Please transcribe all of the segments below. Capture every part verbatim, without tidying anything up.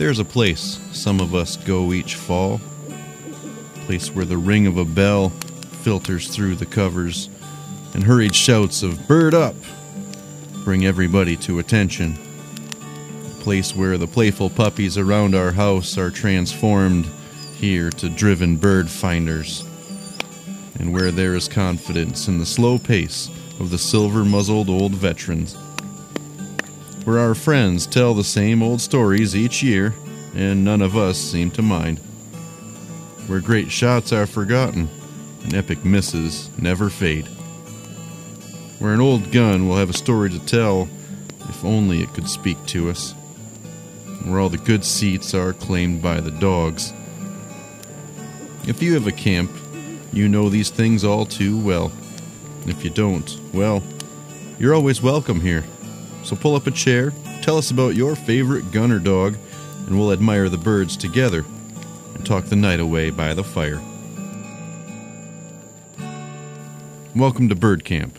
There's a place some of us go each fall, a place where the ring of a bell filters through the covers and hurried shouts of "Bird up!" bring everybody to attention. A place where the playful puppies around our house are transformed here to driven bird finders, and where there is confidence in the slow pace of the silver-muzzled old veterans, where our friends tell the same old stories each year and none of us seem to mind, where great shots are forgotten and epic misses never fade, where an old gun will have a story to tell if only it could speak to us, where all the good seats are claimed by the dogs. If you have a camp, you know these things all too well. If you don't, well, you're always welcome here. So pull up a chair, tell us about your favorite gun or dog, and we'll admire the birds together and talk the night away by the fire. Welcome to Bird Camp.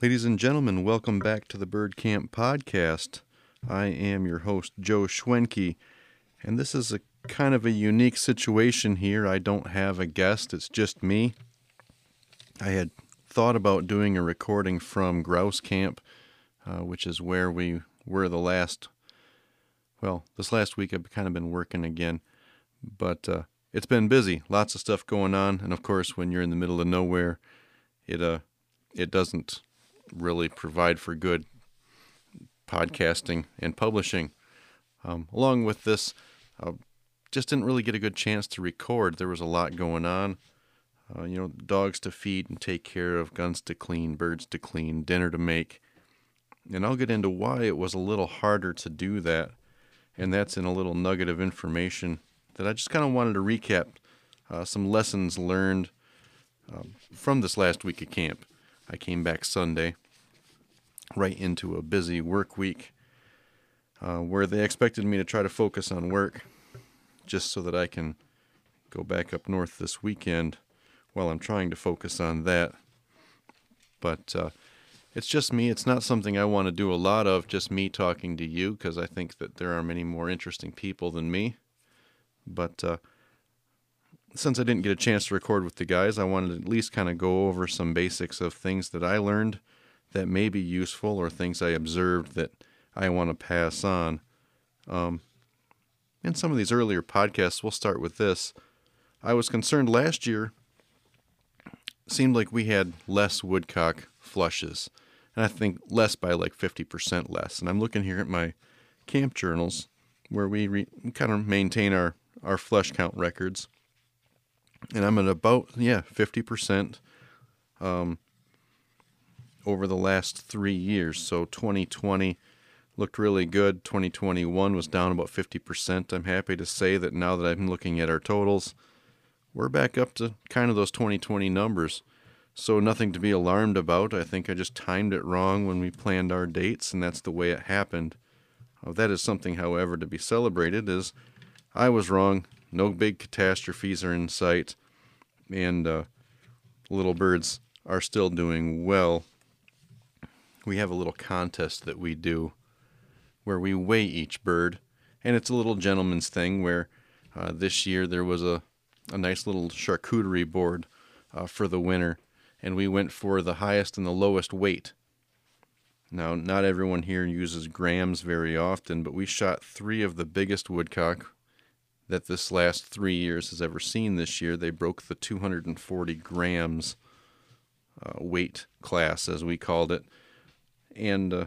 Ladies and gentlemen, welcome back to the Bird Camp podcast. I am your host, Joe Schwenke, and this is a kind of a unique situation here. I don't have a guest, it's just me. I had thought about doing a recording from Grouse Camp, uh, which is where we were the last, well, this last week I've kind of been working again, but uh, it's been busy, lots of stuff going on, and of course when you're in the middle of nowhere, it uh, it doesn't really provide for good podcasting and publishing. Um, along with this, uh, just didn't really get a good chance to record. There was a lot going on. Uh, you know, dogs to feed and take care of, guns to clean, birds to clean, dinner to make. And I'll get into why it was a little harder to do that. And that's in a little nugget of information that I just kind of wanted to recap. Uh, some lessons learned um, from this last week of camp. I came back Sunday, right into a busy work week, uh, where they expected me to try to focus on work, just so that I can go back up north this weekend while I'm trying to focus on that. But uh, it's just me. It's not something I want to do a lot of, just me talking to you, because I think that there are many more interesting people than me. But uh, since I didn't get a chance to record with the guys, I wanted to at least kind of go over some basics of things that I learned that may be useful or things I observed that I want to pass on. Um, In some of these earlier podcasts, we'll start with this. I was concerned last year, seemed like we had less woodcock flushes. And I think less by like fifty percent less. And I'm looking here at my camp journals where we re- kind of maintain our, our flush count records. And I'm at about, yeah, fifty percent um, over the last three years. So twenty twenty looked really good. twenty twenty-one was down about fifty percent. I'm happy to say that now that I'm looking at our totals, we're back up to kind of those twenty twenty numbers. So nothing to be alarmed about. I think I just timed it wrong when we planned our dates, and that's the way it happened. Oh, that is something, however, to be celebrated, is I was wrong. No big catastrophes are in sight, and uh, little birds are still doing well. We have a little contest that we do where we weigh each bird, and it's a little gentleman's thing where uh, this year there was a, a nice little charcuterie board uh, for the winner, and we went for the highest and the lowest weight. Now, not everyone here uses grams very often, but we shot three of the biggest woodcock that this last three years has ever seen this year. They broke the two hundred forty grams uh, weight class, as we called it, and uh,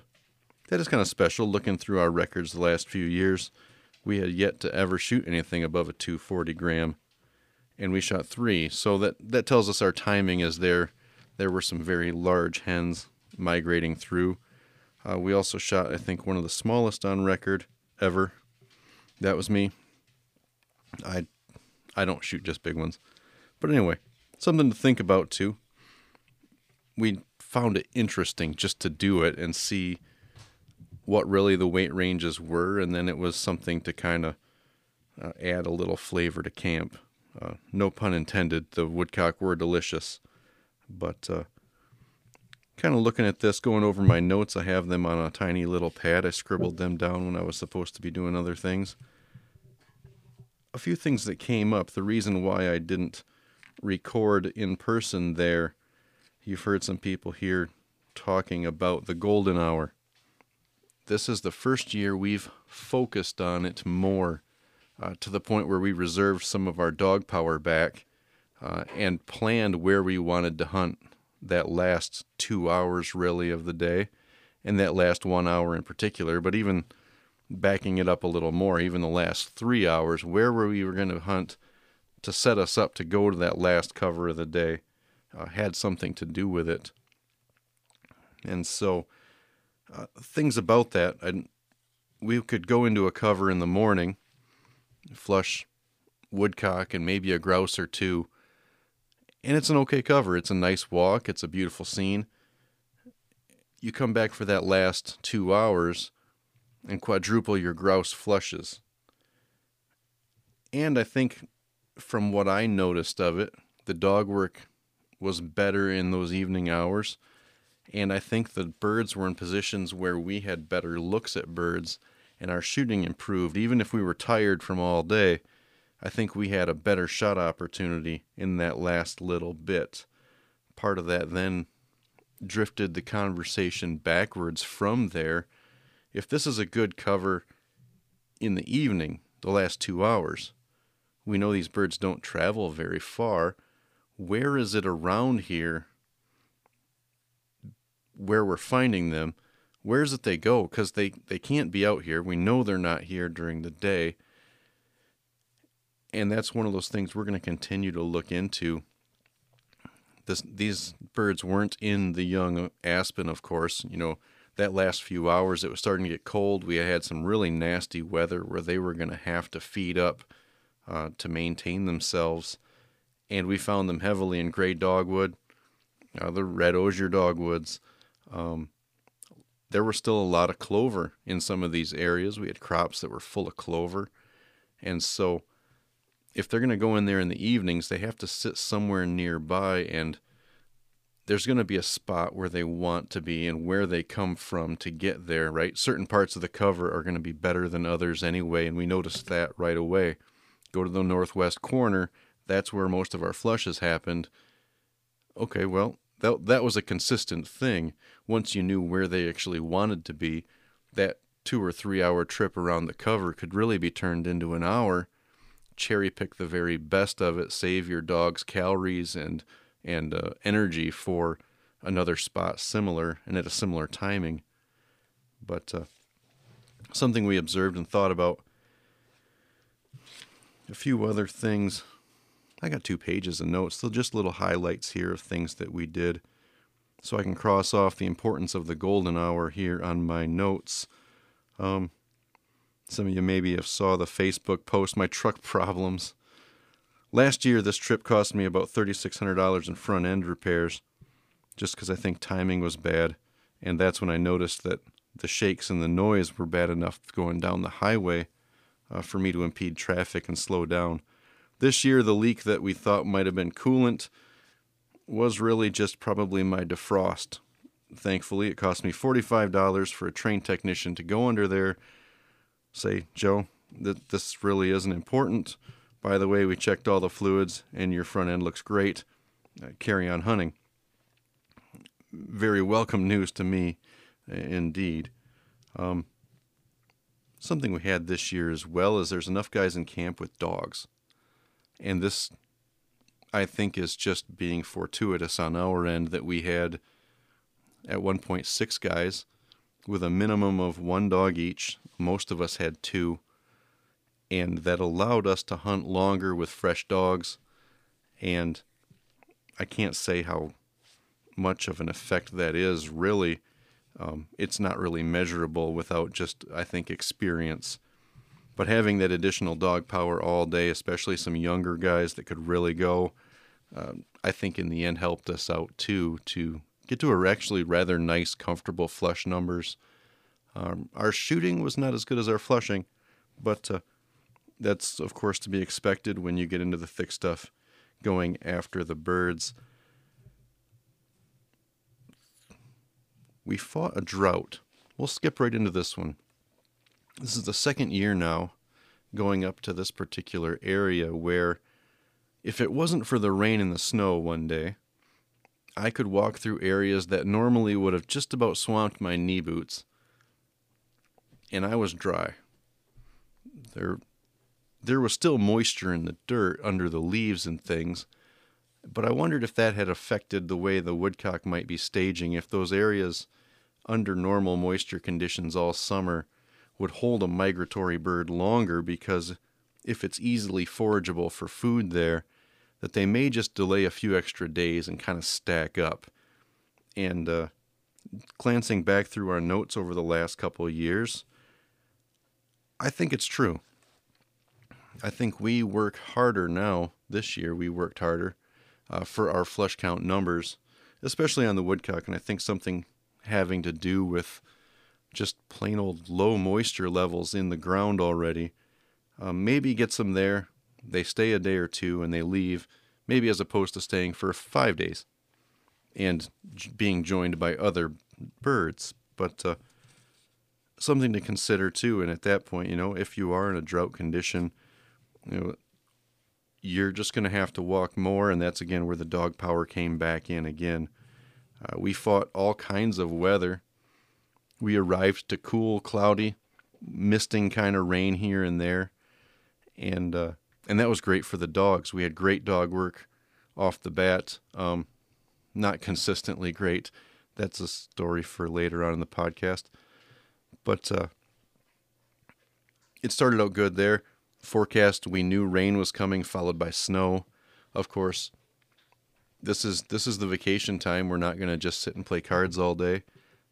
that is kind of special. Looking through our records the last few years, we had yet to ever shoot anything above a two hundred forty gram, and we shot three. So that, that tells us our timing is there. There were some very large hens migrating through. Uh, we also shot, I think, one of the smallest on record ever. That was me. I, I don't shoot just big ones. But anyway, something to think about too. We found it interesting just to do it and see what really the weight ranges were, and then it was something to kind of uh, add a little flavor to camp. Uh, no pun intended, the woodcock were delicious. But uh, kind of looking at this, going over my notes, I have them on a tiny little pad. I scribbled them down when I was supposed to be doing other things. A few things that came up. The reason why I didn't record in person there, you've heard some people here talking about the golden hour. This is the first year we've focused on it more, uh, to the point where we reserved some of our dog power back uh, and planned where we wanted to hunt that last two hours really of the day, and that last one hour in particular, but even backing it up a little more, even the last three hours, where were we were going to hunt to set us up to go to that last cover of the day, uh, had something to do with it. And so uh, things about that, I, we could go into a cover in the morning, flush woodcock and maybe a grouse or two, and it's an okay cover. It's a nice walk. It's a beautiful scene. You come back for that last two hours and quadruple your grouse flushes. And I think from what I noticed of it, the dog work was better in those evening hours. And I think the birds were in positions where we had better looks at birds, and our shooting improved. Even if we were tired from all day, I think we had a better shot opportunity in that last little bit. Part of that then drifted the conversation backwards from there. If this is a good cover in the evening, the last two hours, we know these birds don't travel very far. Where is it around here where we're finding them? Where is it they go? Because they, they can't be out here. We know they're not here during the day. And that's one of those things we're going to continue to look into. This, these birds weren't in the young aspen, of course. You know, that last few hours, it was starting to get cold. We had some really nasty weather where they were going to have to feed up uh, to maintain themselves. And we found them heavily in gray dogwood, uh, the red osier dogwoods. Um, there were still a lot of clover in some of these areas. We had crops that were full of clover. And so if they're going to go in there in the evenings, they have to sit somewhere nearby, and there's going to be a spot where they want to be and where they come from to get there, right? Certain parts of the cover are going to be better than others anyway, and we noticed that right away. Go to the northwest corner. That's where most of our flushes happened. Okay, well, that, that was a consistent thing. Once you knew where they actually wanted to be, that two or three hour trip around the cover could really be turned into an hour. Cherry pick the very best of it, save your dog's calories and and uh, energy for another spot similar and at a similar timing. But uh, something we observed and thought about. A few other things. I got two pages of notes, so just little highlights here of things that we did. So I can cross off the importance of the golden hour here on my notes. Um, Some of you maybe have saw the Facebook post, my truck problems. Last year, this trip cost me about thirty-six hundred dollars in front-end repairs, just because I think timing was bad. And that's when I noticed that the shakes and the noise were bad enough going down the highway uh, for me to impede traffic and slow down. This year, the leak that we thought might have been coolant was really just probably my defrost. Thankfully, it cost me forty-five dollars for a trained technician to go under there, say, Joe, that this really isn't important. By the way, we checked all the fluids and your front end looks great. Uh, carry on hunting. Very welcome news to me, indeed. Um, something we had this year as well is there's enough guys in camp with dogs. And this, I think, is just being fortuitous on our end that we had at one point six guys with a minimum of one dog each. Most of us had two, and that allowed us to hunt longer with fresh dogs. And I can't say how much of an effect that is, really. Um, it's not really measurable without just, I think, experience. But having that additional dog power all day, especially some younger guys that could really go, um, I think in the end helped us out too, to get to a actually rather nice, comfortable flush numbers. Um, our shooting was not as good as our flushing, but uh, that's, of course, to be expected when you get into the thick stuff going after the birds. we fought a drought. We'll skip right into this one. This is the second year now going up to this particular area where if it wasn't for the rain and the snow one day, I could walk through areas that normally would have just about swamped my knee boots, and I was dry. There, there was still moisture in the dirt under the leaves and things, but I wondered if that had affected the way the woodcock might be staging, if those areas under normal moisture conditions all summer would hold a migratory bird longer, because if it's easily forageable for food there, that they may just delay a few extra days and kind of stack up. And uh, glancing back through our notes over the last couple of years, I think it's true. I think we work harder now. This year we worked harder uh, for our flush count numbers, especially on the woodcock, and I think something having to do with just plain old low moisture levels in the ground already. Uh, maybe gets them there, they stay a day or two, and they leave, maybe as opposed to staying for five days and j- being joined by other birds. But uh, something to consider, too. And at that point, you know, if you are in a drought condition, you know, you're just going to have to walk more, and that's, again, where the dog power came back in again. Uh, we fought all kinds of weather. We arrived to cool, cloudy, misting kind of rain here and there. And uh, and that was great for the dogs. We had great dog work off the bat. Um, not consistently great. That's a story for later on in the podcast. But uh, it started out good there. Forecast, we knew rain was coming, followed by snow. Of course, this is, this is the vacation time. We're not going to just sit and play cards all day.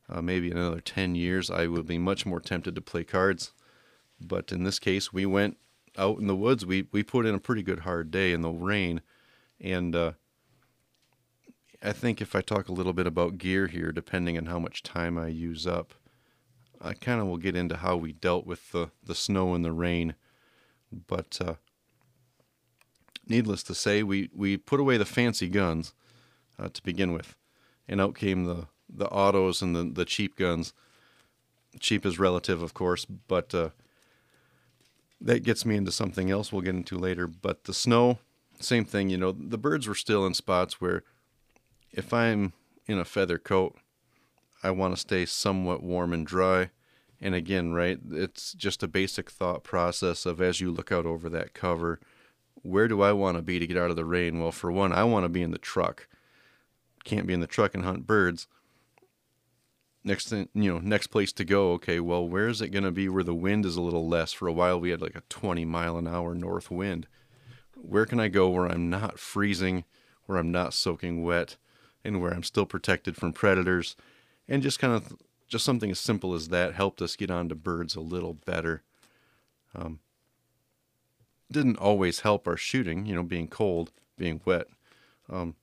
Uh, maybe in another ten years, I would be much more tempted to play cards. But in this case, we went out in the woods. We we put in a pretty good hard day in the rain. And uh, I think if I talk a little bit about gear here, depending on how much time I use up, I kind of will get into how we dealt with the, the snow and the rain. But uh, needless to say, we, we put away the fancy guns uh, to begin with. And out came the... the autos and the, the cheap guns. Cheap is relative, of course, but uh, that gets me into something else we'll get into later. But the snow, same thing, you know, the birds were still in spots where if I'm in a feather coat, I want to stay somewhat warm and dry. And again, right, it's just a basic thought process of, as you look out over that cover, where do I want to be to get out of the rain? Well, for one, I want to be in the truck. Can't be in the truck and hunt birds. Next thing, you know, next place to go, okay, well, where is it going to be where the wind is a little less? For a while, we had like a twenty mile an hour north wind. Where can I go where I'm not freezing, where I'm not soaking wet, and where I'm still protected from predators? And just kind of, just something as simple as that helped us get onto birds a little better. Um, didn't always help our shooting, you know, being cold, being wet. Um,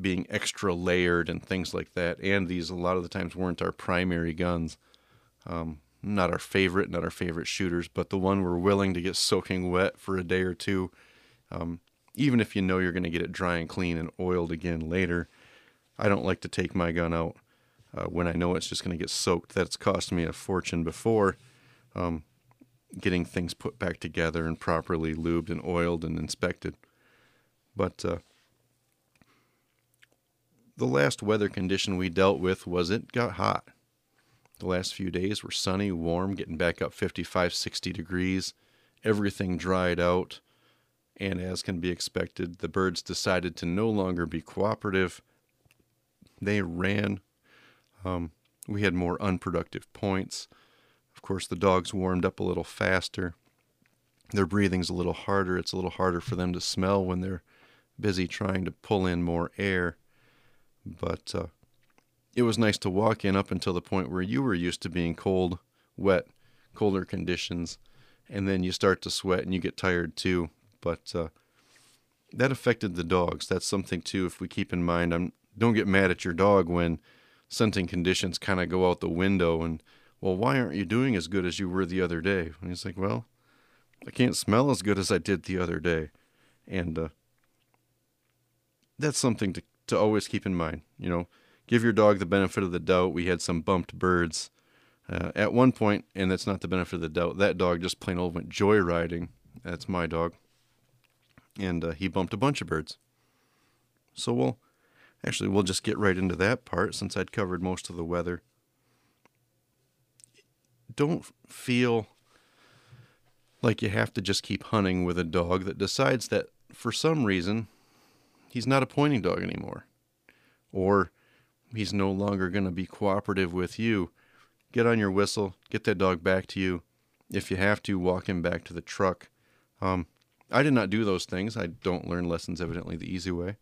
being extra layered and things like that. And these, a lot of the times, weren't our primary guns. Um, not our favorite, not our favorite shooters, but the one we're willing to get soaking wet for a day or two. Um, even if you know you're going to get it dry and clean and oiled again later. I don't like to take my gun out uh, when I know it's just going to get soaked. That's cost me a fortune before, um, getting things put back together and properly lubed and oiled and inspected. But, uh, the last weather condition we dealt with was it got hot. The last few days were sunny, warm, getting back up fifty-five, sixty degrees. Everything dried out. And as can be expected, the birds decided to no longer be cooperative. They ran. Um, we had more unproductive points. Of course, the dogs warmed up a little faster. Their breathing's a little harder. It's a little harder for them to smell when they're busy trying to pull in more air. But uh, it was nice to walk in up until the point where you were used to being cold, wet, colder conditions, and then you start to sweat and you get tired too. But uh, that affected the dogs. That's something too, if we keep in mind, I'm, don't get mad at your dog when scenting conditions kind of go out the window and, well, why aren't you doing as good as you were the other day? And he's like, well, I can't smell as good as I did the other day. And uh, that's something to to always keep in mind. You know, give your dog the benefit of the doubt. We had some bumped birds uh, at one point, and that's not the benefit of the doubt. That dog just plain old went joyriding. That's my dog. And uh, he bumped a bunch of birds. So we'll, actually, we'll just get right into that part since I'd covered most of the weather. Don't feel like you have to just keep hunting with a dog that decides that for some reason he's not a pointing dog anymore, or he's no longer going to be cooperative with you. Get on your whistle, get that dog back to you. If you have to, walk him back to the truck. Um, I did not do those things. I don't learn lessons evidently the easy way.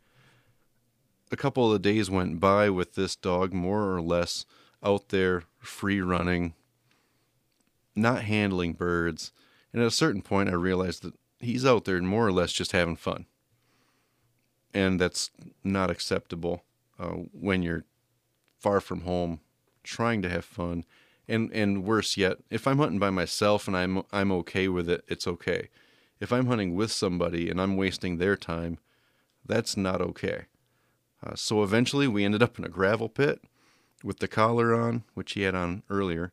A couple of days went by with this dog more or less out there free running, not handling birds. And at a certain point, I realized that he's out there more or less just having fun. And that's not acceptable uh, when you're far from home trying to have fun. And and worse yet, if I'm hunting by myself and I'm I'm okay with it, it's okay. If I'm hunting with somebody and I'm wasting their time, that's not okay. Uh, so eventually we ended up in a gravel pit with the collar on, which he had on earlier.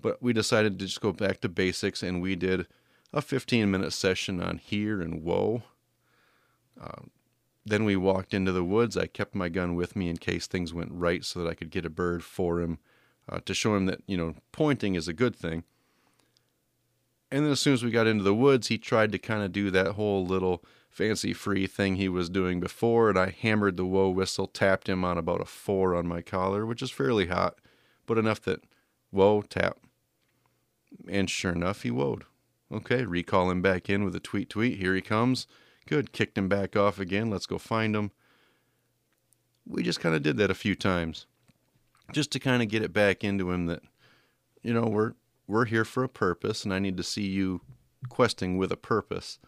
But we decided to just go back to basics, and we did a fifteen-minute session on here and whoa. Uh, then we walked into the woods. I kept my gun with me in case things went right so that I could get a bird for him uh, to show him that, you know, pointing is a good thing. And then as soon as we got into the woods, he tried to kind of do that whole little fancy free thing he was doing before, and I hammered the whoa whistle, tapped him on about a four on my collar, which is fairly hot, but enough that whoa, tap. And sure enough, he whoa'd. Okay, recall him back in with a tweet tweet. Here he comes. Good, kicked him back off again. Let's go find him. We just kind of did that a few times just to kind of get it back into him that, you know, we're we're here for a purpose, and I need to see you questing with a purpose.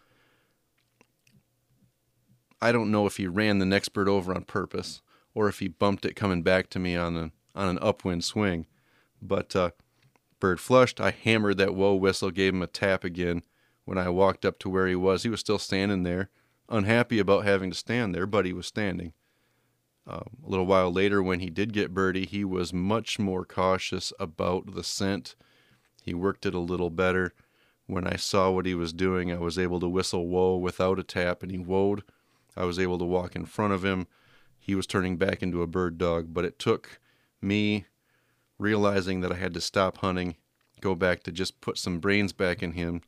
I don't know if he ran the next bird over on purpose or if he bumped it coming back to me on, a, on an upwind swing, but... uh Bird flushed. I hammered that whoa whistle, gave him a tap again. When I walked up to where he was, he was still standing there, unhappy about having to stand there, but he was standing. Um, a little while later, when he did get birdie, he was much more cautious about the scent. He worked it a little better. When I saw what he was doing, I was able to whistle whoa without a tap, and he whoa'd. I was able to walk in front of him. He was turning back into a bird dog, but it took me realizing that I had to stop hunting, go back to just put some brains back in him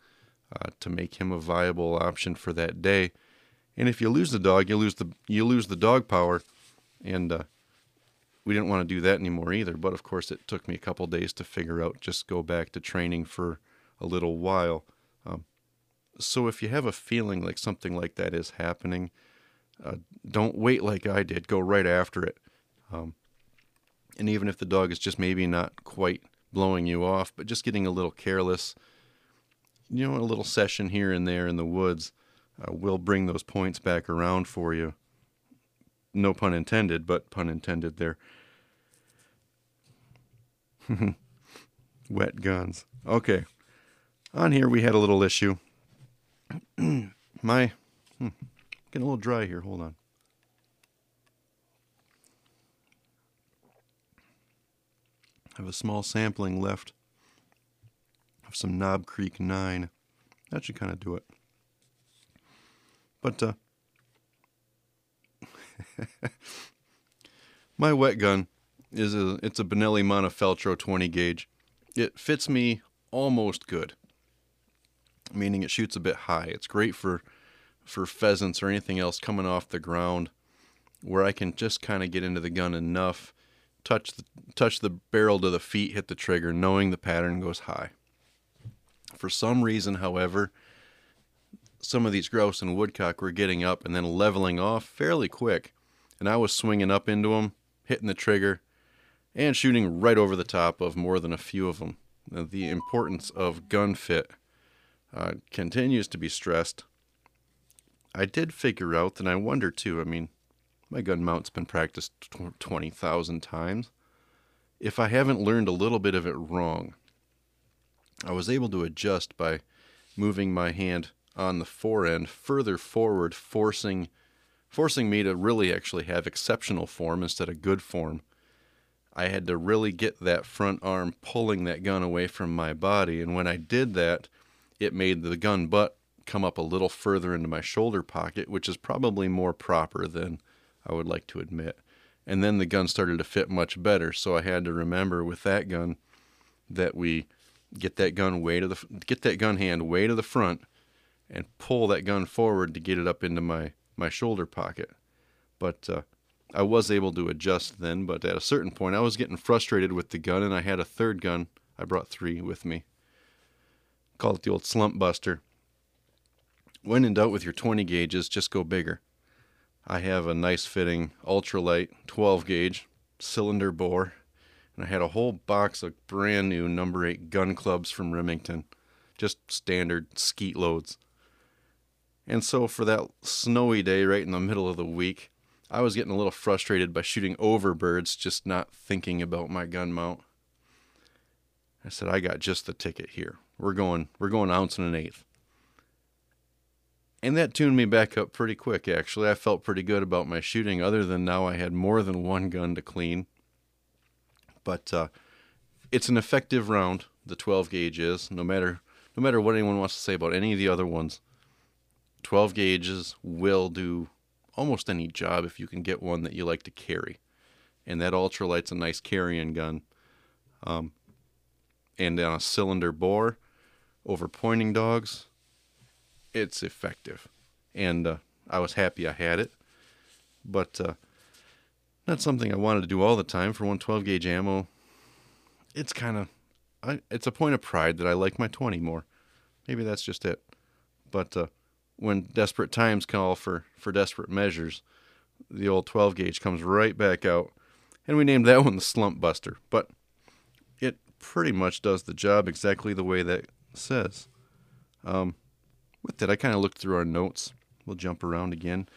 uh, to make him a viable option for that day. And if you lose the dog, you lose the you lose the dog power, and uh, we didn't want to do that anymore either. But of course, it took me a couple days to figure out. Just go back to training for a little while. Um, so if you have a feeling like something like that is happening, uh, don't wait like I did. Go right after it. Um, And even if the dog is just maybe not quite blowing you off, but just getting a little careless, you know, a little session here and there in the woods uh, will bring those points back around for you. No pun intended, but pun intended there. Wet guns. Okay. On here we had a little issue. My, hmm, getting a little dry here. Hold on. I have a small sampling left of some Knob Creek nine. That should kind of do it. But, uh, my wet gun is a, it's a Benelli Montefeltro twenty gauge. It fits me almost good, meaning it shoots a bit high. It's great for, for pheasants or anything else coming off the ground where I can just kind of get into the gun enough, touch the, touch the barrel to the feet, hit the trigger, knowing the pattern goes high. For some reason, however, some of these grouse and woodcock were getting up and then leveling off fairly quick, and I was swinging up into them, hitting the trigger, and shooting right over the top of more than a few of them. Now, the importance of gun fit uh, continues to be stressed. I did figure out, and I wonder too, I mean, my gun mount's been practiced twenty thousand times. If I haven't learned a little bit of it wrong, I was able to adjust by moving my hand on the forend further forward, forcing, forcing me to really actually have exceptional form instead of good form. I had to really get that front arm pulling that gun away from my body. And when I did that, it made the gun butt come up a little further into my shoulder pocket, which is probably more proper than I would like to admit. And then the gun started to fit much better. So I had to remember with that gun that we get that gun way to the get that gun hand way to the front and pull that gun forward to get it up into my, my shoulder pocket. But uh, I was able to adjust then, but at a certain point I was getting frustrated with the gun, and I had a third gun. I brought three with me. Call it the old slump buster. When in doubt with your twenty gauges, just go bigger. I have a nice fitting ultralight twelve gauge cylinder bore, and I had a whole box of brand new number eight gun clubs from Remington, just standard skeet loads. And so for that snowy day right in the middle of the week, I was getting a little frustrated by shooting over birds, just not thinking about my gun mount. I said, I got just the ticket here. We're going, we're going ounce and an eighth. And that tuned me back up pretty quick, actually. I felt pretty good about my shooting, other than now I had more than one gun to clean. But uh, it's an effective round, the twelve gauge is, no matter, no matter what anyone wants to say about any of the other ones. twelve gauges will do almost any job if you can get one that you like to carry. And that ultralight's a nice carrying gun. Um, and on a cylinder bore over pointing dogs, it's effective, and uh, I was happy I had it, but uh, not something I wanted to do all the time. For one twelve gauge ammo, it's kind of, I, it's a point of pride that I like my twenty more. Maybe that's just it, but uh, when desperate times call for, for desperate measures, the old twelve gauge comes right back out, and we named that one the Slump Buster, but it pretty much does the job exactly the way that says. Um... With that, I kind of looked through our notes. We'll jump around again.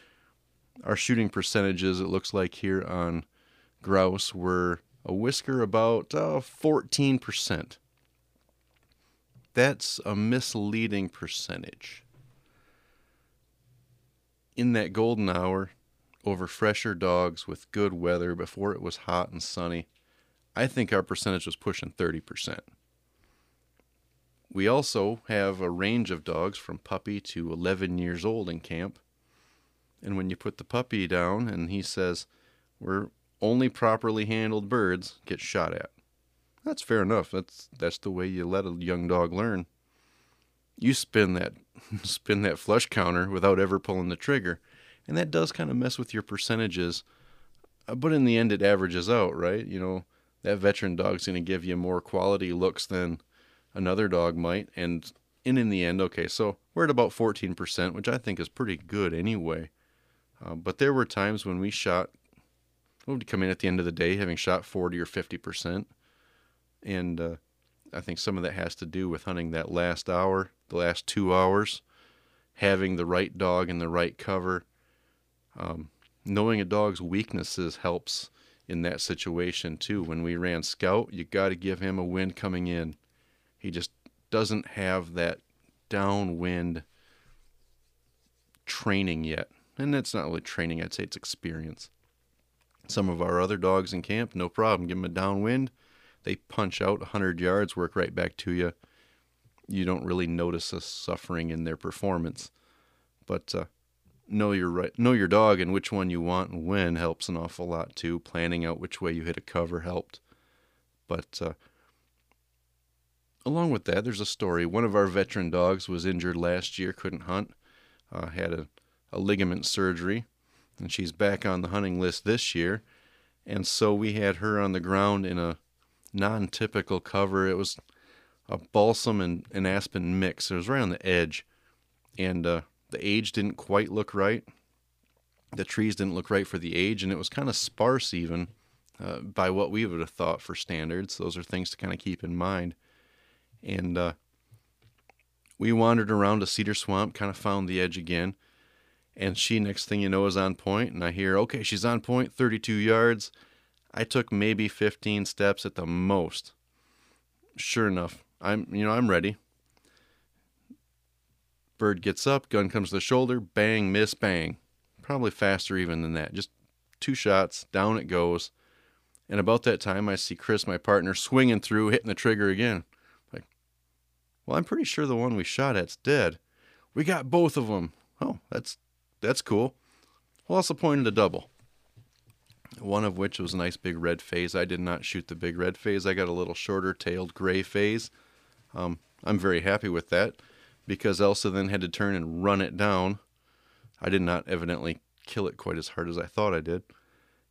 Our shooting percentages, it looks like here on grouse, were a whisker about uh, fourteen percent. That's a misleading percentage. In that golden hour, over fresher dogs with good weather, before it was hot and sunny, I think our percentage was pushing thirty percent. We also have a range of dogs from puppy to eleven years old in camp. And when you put the puppy down and he says, we're only properly handled birds get shot at. That's fair enough. That's that's the way you let a young dog learn. You spin that spin that flush counter without ever pulling the trigger. And that does kind of mess with your percentages. But in the end, it averages out, right? You know, that veteran dog's going to give you more quality looks than another dog might, and in, in the end, okay, so we're at about fourteen percent, which I think is pretty good anyway. Uh, but there were times when we shot, we would come in at the end of the day having shot forty or fifty percent, and uh, I think some of that has to do with hunting that last hour, the last two hours, having the right dog in the right cover. Um, knowing a dog's weaknesses helps in that situation too. When we ran scout, you got to give him a wind coming in. He just doesn't have that downwind training yet. And that's not really training, I'd say it's experience. Some of our other dogs in camp, no problem. Give them a downwind. They punch out one hundred yards, work right back to you. You don't really notice a suffering in their performance. But uh, know, your right, know your dog and which one you want and when helps an awful lot too. Planning out which way you hit a cover helped. But Uh, Along with that, there's a story. One of our veteran dogs was injured last year, couldn't hunt, uh, had a, a ligament surgery, and she's back on the hunting list this year. And so we had her on the ground in a non-typical cover. It was a balsam and an aspen mix. It was right on the edge, and uh, the age didn't quite look right. The trees didn't look right for the age, and it was kind of sparse even uh, by what we would have thought for standards. Those are things to kind of keep in mind. And uh, we wandered around a cedar swamp, kind of found the edge again. And she, next thing you know, is on point. And I hear, okay, she's on point, thirty-two yards. I took maybe fifteen steps at the most. Sure enough, I'm, you know, I'm ready. Bird gets up, gun comes to the shoulder, bang, miss, bang. Probably faster even than that. Just two shots, down it goes. And about that time, I see Chris, my partner, swinging through, hitting the trigger again. I'm like, well, I'm pretty sure the one we shot at's dead. We got both of them. Oh, that's that's cool. Well, also pointed a double, one of which was a nice big red phase. I did not shoot the big red phase. I got a little shorter tailed gray phase. Um, I'm very happy with that because Elsa then had to turn and run it down. I did not evidently kill it quite as hard as I thought I did.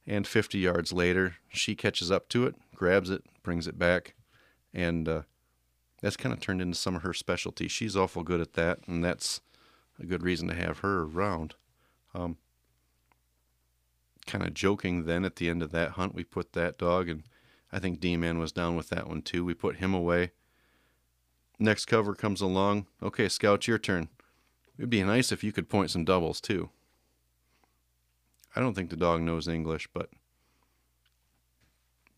And fifty yards later, she catches up to it, grabs it, brings it back. And uh, that's kind of turned into some of her specialty. She's awful good at that, and that's a good reason to have her around. Um, kind of joking then at the end of that hunt, we put that dog, and I think D-Man was down with that one too. We put him away. Next cover comes along. Okay, Scout, your turn. It'd be nice if you could point some doubles too. I don't think the dog knows English, but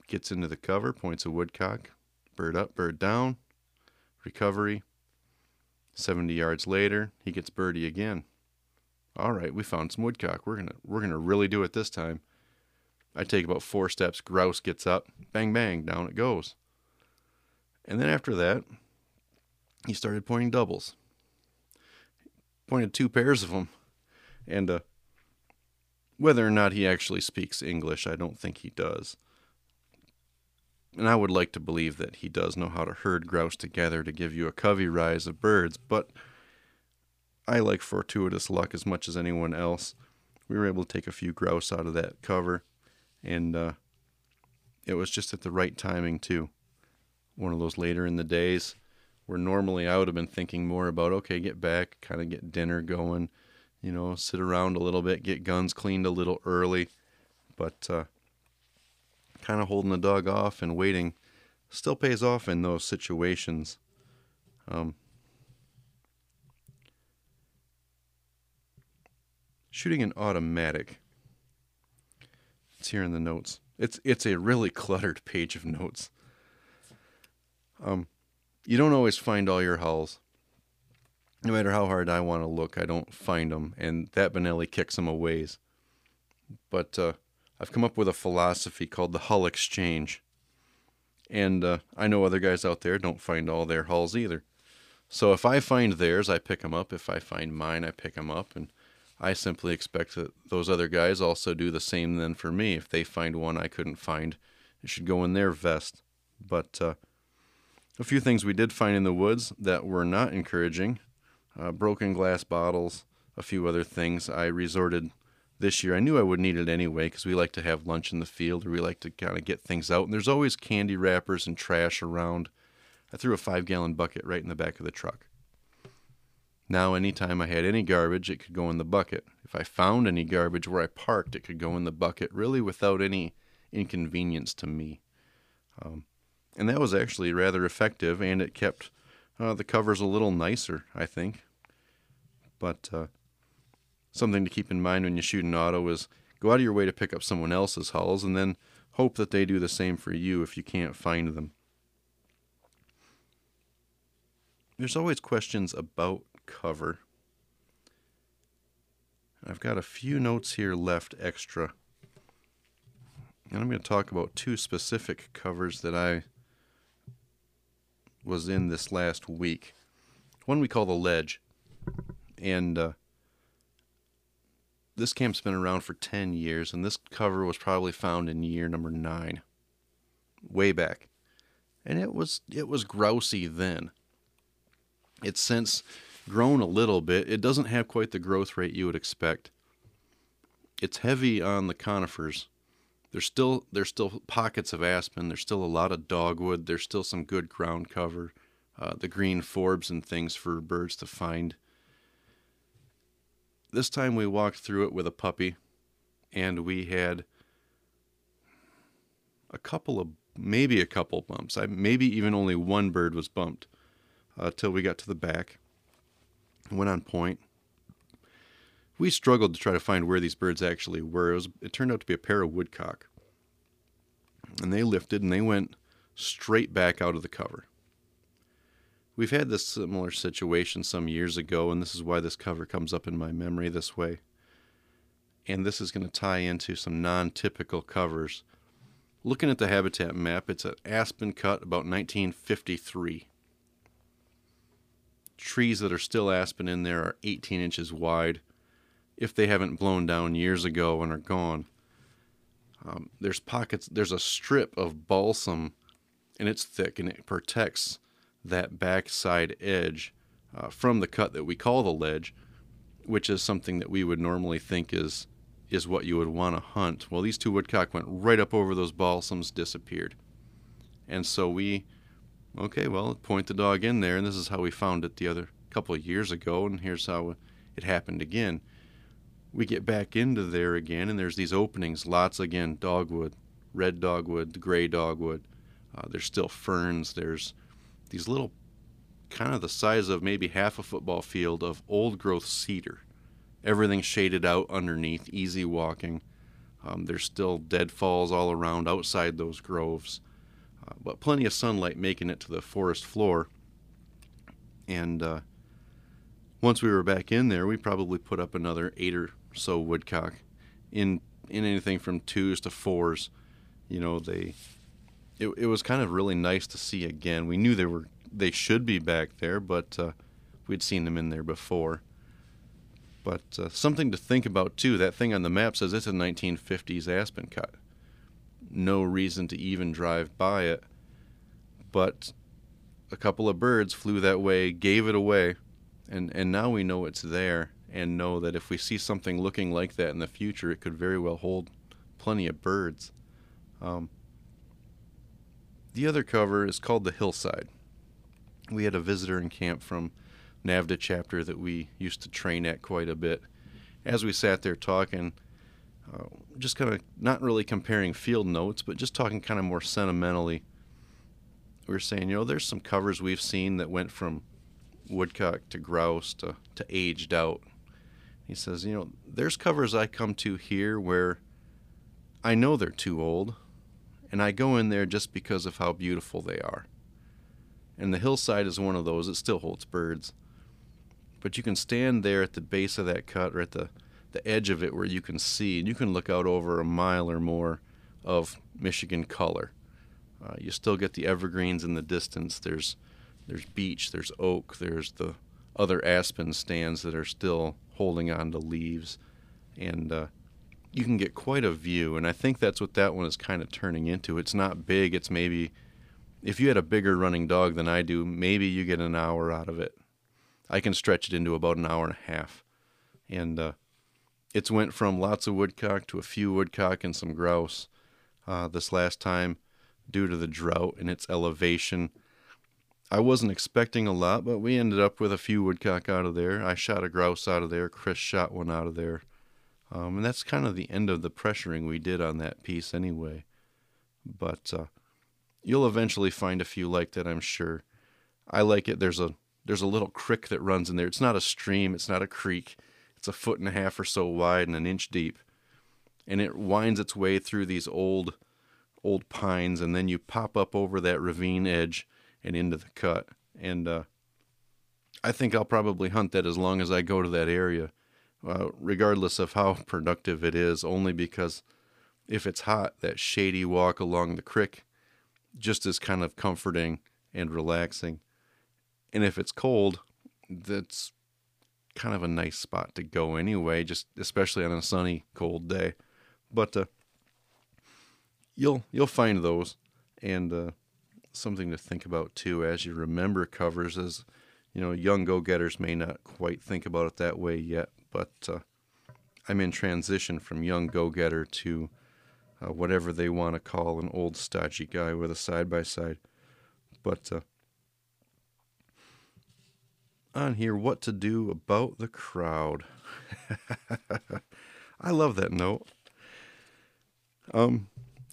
gets into the cover, points a woodcock, bird up, bird down, recovery. seventy yards later, he gets birdie again. All right, we found some woodcock. We're gonna we're gonna really do it this time. I take about four steps, grouse gets up, bang bang, down it goes. And then after that, he started pointing doubles. Pointed two pairs of them, and uh. Whether or not he actually speaks English, I don't think he does. And I would like to believe that he does know how to herd grouse together to give you a covey rise of birds, but I like fortuitous luck as much as anyone else. We were able to take a few grouse out of that cover, and uh, it was just at the right timing, too. One of those later in the days where normally I would have been thinking more about, okay, get back, kind of get dinner going, you know, sit around a little bit, get guns cleaned a little early, but uh, kind of holding the dog off and waiting still pays off in those situations. Um, shooting an automatic. It's here in the notes. It's it's a really cluttered page of notes. Um, you don't always find all your howls. No matter how hard I want to look, I don't find them, and that Benelli kicks them a ways. But uh, I've come up with a philosophy called the hull exchange. And uh, I know other guys out there don't find all their hulls either. So if I find theirs, I pick them up. If I find mine, I pick them up. And I simply expect that those other guys also do the same then for me. If they find one I couldn't find, it should go in their vest. But uh, a few things we did find in the woods that were not encouraging. Uh, broken glass bottles, a few other things. I resorted this year. I knew I would need it anyway because we like to have lunch in the field, or we like to kind of get things out. And there's always candy wrappers and trash around. I threw a five-gallon bucket right in the back of the truck. Now anytime I had any garbage, it could go in the bucket. If I found any garbage where I parked, it could go in the bucket, really without any inconvenience to me. Um, and that was actually rather effective, and it kept uh, the covers a little nicer, I think. But uh, something to keep in mind when you shoot an auto is go out of your way to pick up someone else's hulls and then hope that they do the same for you if you can't find them. There's always questions about cover. I've got a few notes here left extra. And I'm going to talk about two specific covers that I was in this last week. One we call the ledge. And uh, this camp's been around for ten years, and this cover was probably found in year number nine, way back. And it was it was grousey then. It's since grown a little bit. It doesn't have quite the growth rate you would expect. It's heavy on the conifers. There's still there's still pockets of aspen. There's still a lot of dogwood. There's still some good ground cover, uh, the green forbs and things for birds to find. This time we walked through it with a puppy, and we had a couple of, maybe a couple bumps. I, maybe even only one bird was bumped uh, till we got to the back. Went on point. We struggled to try to find where these birds actually were. It, was, it turned out to be a pair of woodcock. And they lifted, and they went straight back out of the cover. We've had this similar situation some years ago, and this is why this cover comes up in my memory this way. And this is going to tie into some non-typical covers. Looking at the habitat map, it's an aspen cut about nineteen fifty-three. Trees that are still aspen in there are eighteen inches wide if they haven't blown down years ago and are gone. Um, there's pockets, there's a strip of balsam, and it's thick, and it protects that backside edge uh, from the cut that we call the ledge, which is something that we would normally think is is what you would want to hunt. Well, these two woodcock went right up over those balsams, disappeared. And so we, okay, well, point the dog in there, and this is how we found it the other couple of years ago, and here's how it happened again. We get back into there again, and there's these openings, lots again, dogwood, red dogwood, gray dogwood. Uh, there's still ferns. There's these little, kind of the size of maybe half a football field of old-growth cedar. Everything shaded out underneath, easy walking. Um, there's still deadfalls all around outside those groves, uh, but plenty of sunlight making it to the forest floor. And uh, once we were back in there, we probably put up another eight or so woodcock in in anything from twos to fours. You know, they it, it was kind of really nice to see again. We knew they were they should be back there, but uh, we'd seen them in there before. But uh, something to think about, too, that thing on the map says it's a nineteen fifties aspen cut. No reason to even drive by it. But a couple of birds flew that way, gave it away, and, and now we know it's there and know that if we see something looking like that in the future, it could very well hold plenty of birds. Um, the other cover is called the hillside. We had a visitor in camp from NAVDA chapter that we used to train at quite a bit. As we sat there talking, uh, just kind of not really comparing field notes, but just talking kind of more sentimentally, we were saying, you know, there's some covers we've seen that went from woodcock to grouse to, to aged out. He says, you know, there's covers I come to here where I know they're too old, and I go in there just because of how beautiful they are. And the hillside is one of those. It still holds birds. But you can stand there at the base of that cut or at the, the edge of it where you can see, and you can look out over a mile or more of Michigan color. Uh, you still get the evergreens in the distance. There's there's beech, there's oak, there's the other aspen stands that are still holding on to leaves. And uh, you can get quite a view, and I think that's what that one is kind of turning into. It's not big. It's maybe, if you had a bigger running dog than I do, maybe you get an hour out of it. I can stretch it into about an hour and a half. And uh, it's went from lots of woodcock to a few woodcock and some grouse uh, this last time due to the drought and its elevation. I wasn't expecting a lot, but we ended up with a few woodcock out of there. I shot a grouse out of there. Chris shot one out of there. Um, and that's kind of the end of the pressuring we did on that piece anyway. But uh, you'll eventually find a few like that, I'm sure. I like it. There's a There's a little creek that runs in there. It's not a stream. It's not a creek. It's a foot and a half or so wide and an inch deep. And it winds its way through these old, old pines, and then you pop up over that ravine edge and into the cut. And uh, I think I'll probably hunt that as long as I go to that area, uh, regardless of how productive it is, only because if it's hot, that shady walk along the creek just is kind of comforting and relaxing. And if it's cold, that's kind of a nice spot to go anyway, just especially on a sunny, cold day. But uh, you'll you'll find those, and uh, something to think about too as you remember covers is, you know, young go-getters may not quite think about it that way yet, but uh, I'm in transition from young go-getter to uh, whatever they want to call an old stodgy guy with a side-by-side. But uh, on here, what to do about the crowd. I love that note. Um,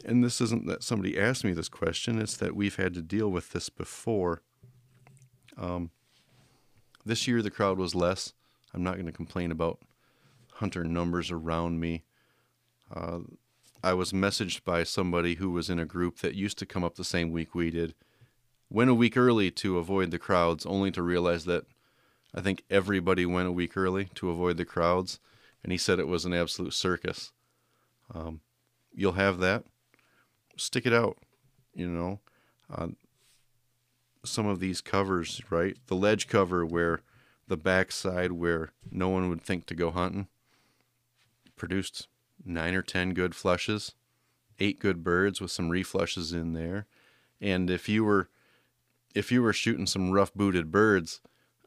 and this isn't that somebody asked me this question, it's that we've had to deal with this before. Um, this year the crowd was less. I'm not going to complain about hunter numbers around me. Uh, I was messaged by somebody who was in a group that used to come up the same week we did. Went a week early to avoid the crowds, only to realize that I think everybody went a week early to avoid the crowds, and he said it was an absolute circus. Um, you'll have that. stick it out, you know, on some of these covers, right? The ledge cover where the backside where no one would think to go hunting produced nine or ten good flushes, eight good birds with some reflushes in there. And if you were if you were shooting some rough-booted birds,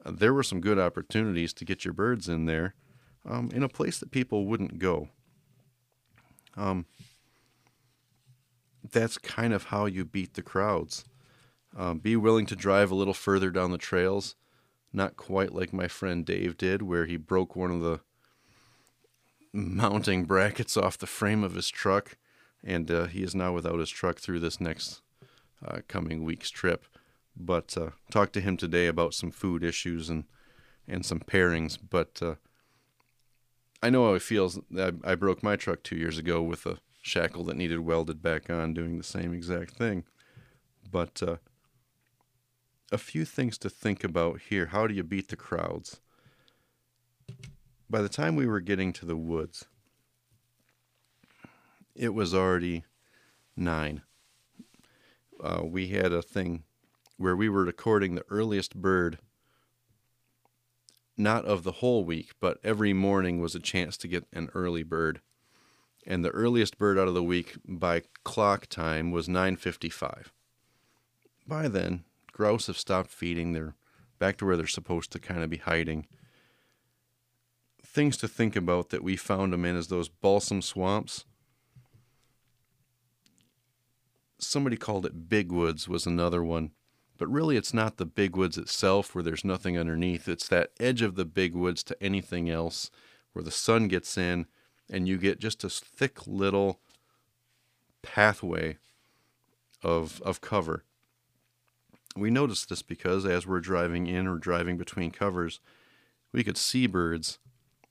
uh, there were some good opportunities to get your birds in there um, in a place that people wouldn't go. Um, that's kind of how you beat the crowds. Um, be willing to drive a little further down the trails, not quite like my friend Dave did, where he broke one of the mounting brackets off the frame of his truck, and uh, he is now without his truck through this next uh, coming week's trip. But uh, talked to him today about some food issues and, and some pairings. But uh, I know how it feels. I, I broke my truck two years ago with a shackle that needed welded back on, doing the same exact thing. But uh, a few things to think about here. How do you beat the crowds? By the time we were getting to the woods, it was already nine. Uh, we had a thing where we were recording the earliest bird, not of the whole week, but every morning was a chance to get an early bird. And the earliest bird out of the week by clock time was nine fifty-five. By then, grouse have stopped feeding. They're back to where they're supposed to kind of be hiding. Things to think about that we found them in is those balsam swamps. Somebody called it bigwoods was another one. But really, it's not the big woods itself where there's nothing underneath. It's that edge of the big woods to anything else where the sun gets in and you get just a thick little pathway of, of cover. We noticed this because as we're driving in or driving between covers, we could see birds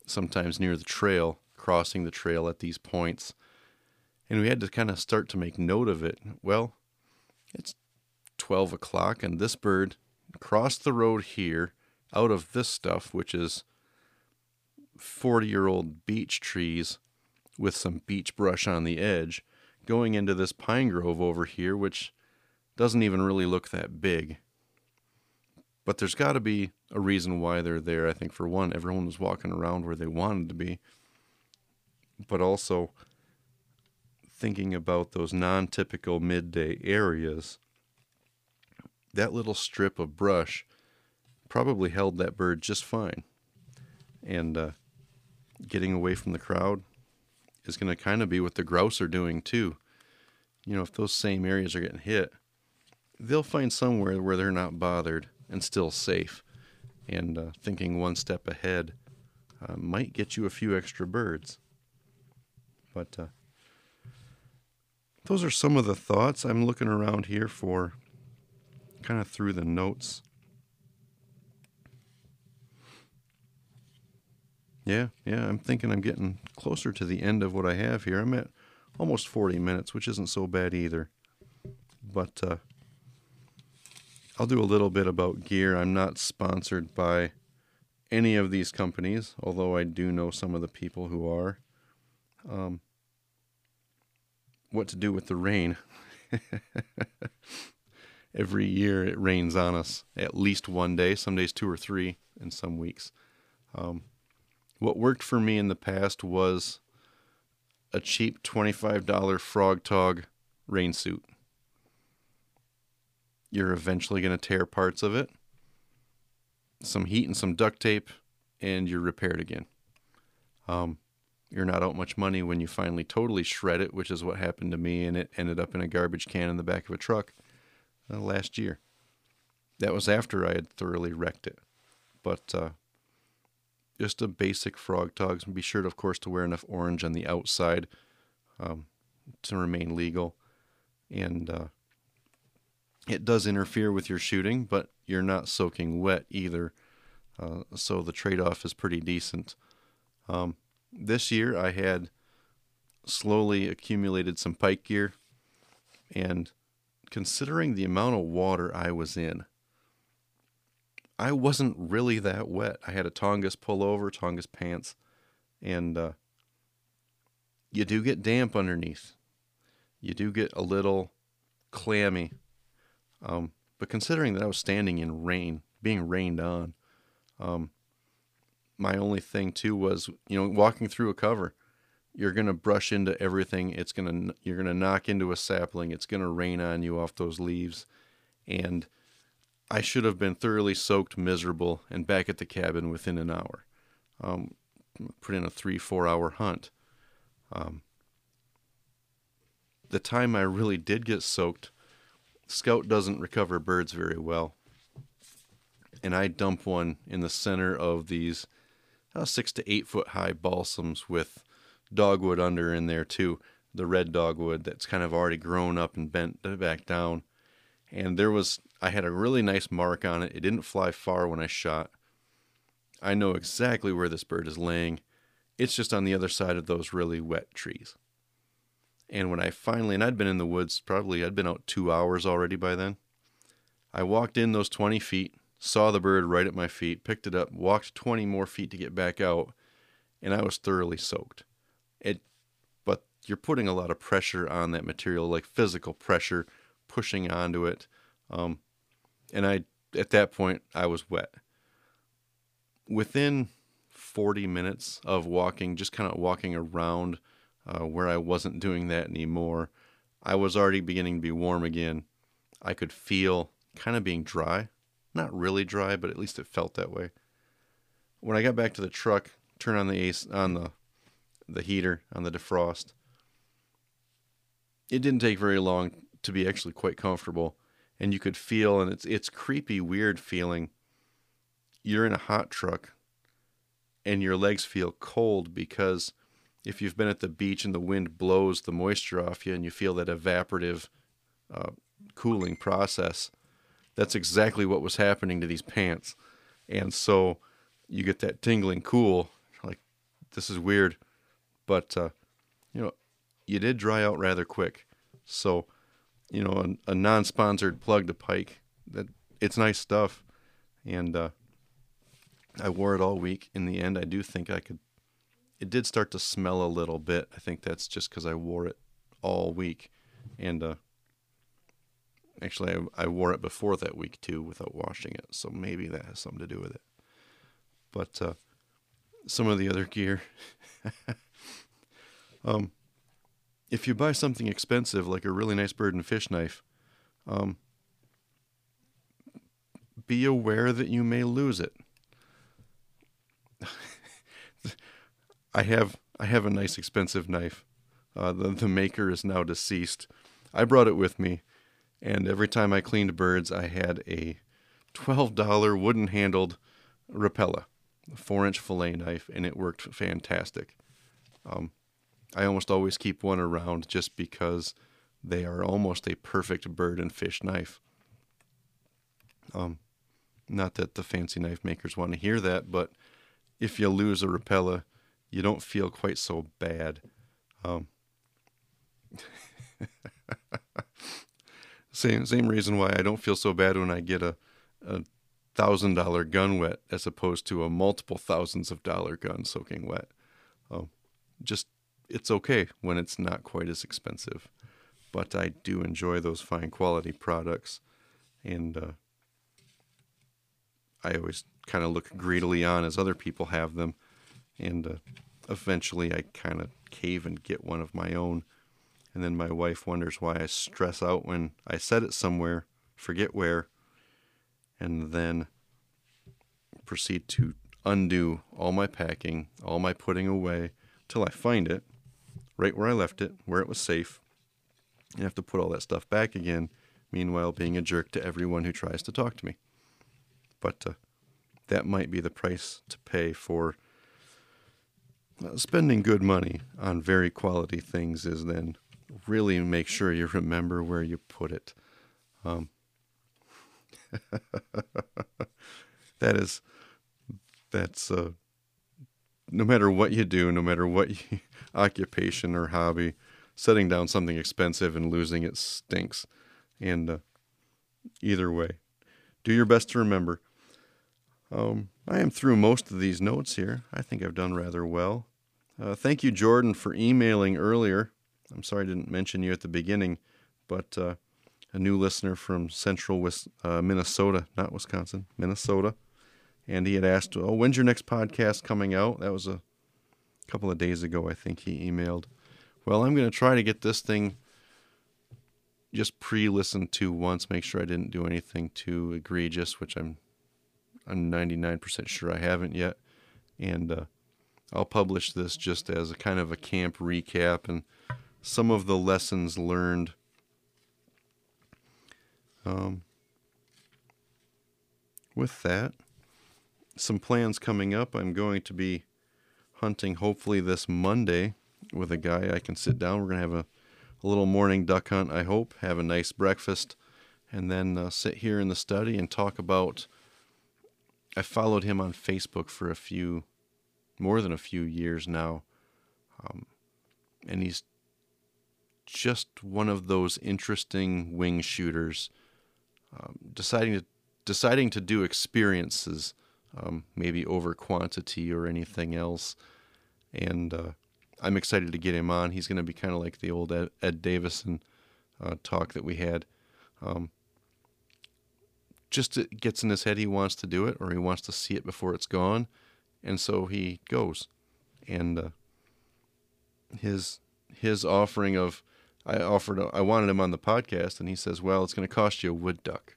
sometimes near the trail, crossing the trail at these points. And we had to kind of start to make note of it. Well, it's twelve o'clock, and this bird crossed the road here out of this stuff, which is forty-year-old beech trees with some beech brush on the edge, going into this pine grove over here, which doesn't even really look that big. But there's got to be a reason why they're there. I think, for one, everyone was walking around where they wanted to be. But also thinking about those non-typical midday areas, that little strip of brush probably held that bird just fine. And uh, getting away from the crowd is going to kind of be what the grouse are doing too. You know, if those same areas are getting hit, they'll find somewhere where they're not bothered and still safe. And uh, thinking one step ahead uh, might get you a few extra birds. But uh, those are some of the thoughts. I'm looking around here for kind of through the notes. Yeah, yeah, I'm thinking I'm getting closer to the end of what I have here. I'm at almost forty minutes, which isn't so bad either. But uh, I'll do a little bit about gear. I'm not sponsored by any of these companies, although I do know some of the people who are. Um, what to do with the rain. Every year it rains on us at least one day, some days two or three, and some weeks. Um, what worked for me in the past was a cheap twenty-five dollar frog tog rain suit. You're eventually going to tear parts of it, some heat and some duct tape, and you're repaired again. Um, you're not out much money when you finally totally shred it, which is what happened to me, and it ended up in a garbage can in the back of a truck. Uh, last year. That was after I had thoroughly wrecked it. But uh, just a basic frog togs. Be sure, to, of course, to wear enough orange on the outside um, to remain legal. And uh, it does interfere with your shooting, but you're not soaking wet either. Uh, so the trade-off is pretty decent. Um, this year I had slowly accumulated some Pike gear, and considering the amount of water I was in, I wasn't really that wet. I had a Tongass pullover, Tongass pants, and uh, you do get damp underneath. you do get a little clammy. Um, but considering that I was standing in rain, being rained on, um, my only thing too was, you know, walking through a cover, you're going to brush into everything. It's going to, you're going to knock into a sapling. It's going to rain on you off those leaves. And I should have been thoroughly soaked, miserable, and back at the cabin within an hour. Um, put in a three, four hour hunt. Um, the time I really did get soaked, Scout doesn't recover birds very well. And I dump one in the center of these uh, six to eight foot high balsams with dogwood under in there too. The red dogwood that's kind of already grown up and bent back down. And there was, I had a really nice mark on it. It didn't fly far when I shot. I know exactly where this bird is laying. It's just on the other side of those really wet trees. And when I finally, and I'd been in the woods, probably I'd been out two hours already by then. I walked in those twenty feet, saw the bird right at my feet, picked it up, walked twenty more feet to get back out, and I was thoroughly soaked. It, but you're putting a lot of pressure on that material, like physical pressure, pushing onto it. Um, and I, at that point, I was wet. Within forty minutes of walking, just kind of walking around uh, where I wasn't doing that anymore, I was already beginning to be warm again. I could feel kind of being dry. Not really dry, but at least it felt that way. When I got back to the truck, turned on the ace, on the, the heater, on the defrost, it didn't take very long to be actually quite comfortable. And you could feel, and it's it's creepy, weird feeling. You're in a hot truck, and your legs feel cold because if you've been at the beach and the wind blows the moisture off you and you feel that evaporative uh, cooling process, that's exactly what was happening to these pants. And so you get that tingling cool, like, this is weird. But, uh, you know, you did dry out rather quick. So, you know, a, a non-sponsored plug to Pike, that it's nice stuff. And uh, I wore it all week. In the end, I do think I could, it did start to smell a little bit. I think that's just because I wore it all week. And uh, actually, I, I wore it before that week, too, without washing it. So maybe that has something to do with it. But uh, some of the other gear... um, if you buy something expensive, like a really nice bird and fish knife, um, be aware that you may lose it. I have I have a nice expensive knife. Uh, the, the maker is now deceased. I brought it with me, and every time I cleaned birds, I had a twelve dollar wooden-handled Rappella, a four inch fillet knife, and it worked fantastic. Um, I almost always keep one around just because they are almost a perfect bird and fish knife. Um, not that the fancy knife makers want to hear that, but if you lose a Rappella, you don't feel quite so bad. Um, same same reason why I don't feel so bad when I get a a thousand dollar gun wet as opposed to a multiple thousands of dollar gun soaking wet. Um, just it's okay when it's not quite as expensive, but I do enjoy those fine quality products, and uh, I always kind of look greedily on as other people have them, and uh, eventually I kind of cave and get one of my own, and then my wife wonders why I stress out when I set it somewhere, forget where, and then proceed to undo all my packing, all my putting away, till I find it right where I left it, where it was safe. You have to put all that stuff back again, meanwhile being a jerk to everyone who tries to talk to me. But uh, that might be the price to pay for uh, spending good money on very quality things, is then really make sure you remember where you put it. Um, that is, that's... Uh, No matter what you do, no matter what you, occupation or hobby, setting down something expensive and losing it stinks. And uh, either way, do your best to remember. Um, I am through most of these notes here. I think I've done rather well. Uh, thank you, Jordan, for emailing earlier. I'm sorry I didn't mention you at the beginning, but uh, a new listener from central West, uh, Minnesota, not Wisconsin, Minnesota. And he had asked, oh, when's your next podcast coming out? That was a couple of days ago, I think he emailed. Well, I'm going to try to get this thing just pre-listened to once, make sure I didn't do anything too egregious, which I'm I'm ninety-nine percent sure I haven't yet. And uh, I'll publish this just as a kind of a camp recap and some of the lessons learned. Um, with that, some plans coming up. I'm going to be hunting hopefully this Monday with a guy I can sit down. We're going to have a, a little morning duck hunt, I hope, have a nice breakfast, and then uh, sit here in the study and talk about... I followed him on Facebook for a few, more than a few years now, um, and he's just one of those interesting wing shooters, um, deciding to deciding to do experiences, um, maybe over quantity or anything else. And uh, I'm excited to get him on. He's going to be kind of like the old Ed, Ed Davison uh, talk that we had. Um, just it gets in his head he wants to do it, or he wants to see it before it's gone, and so he goes. And uh, his his offering of I offered I wanted him on the podcast, and he says, well, it's going to cost you a wood duck.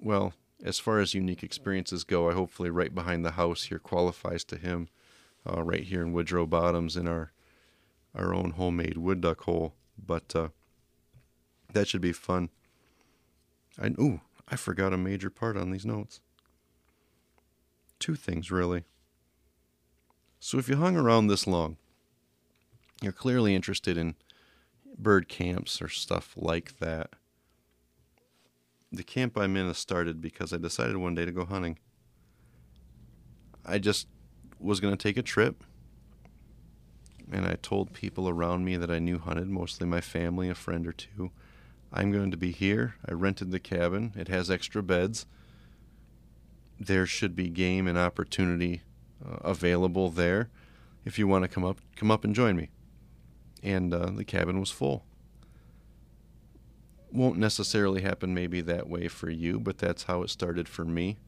Well, as far as unique experiences go, I hopefully right behind the house here qualifies to him, uh, right here in Woodrow Bottoms in our our own homemade wood duck hole. But uh, that should be fun. I, ooh, I forgot a major part on these notes. Two things, really. So if you hung around this long, you're clearly interested in bird camps or stuff like that. The camp I'm in has started because I decided one day to go hunting. I just was going to take a trip, and I told people around me that I knew hunted, mostly my family, a friend or two. I'm going to be here. I rented the cabin. It has extra beds. There should be game and opportunity uh, available there. If you want to come up, come up and join me. And uh, the cabin was full. Won't necessarily happen maybe that way for you, but that's how it started for me.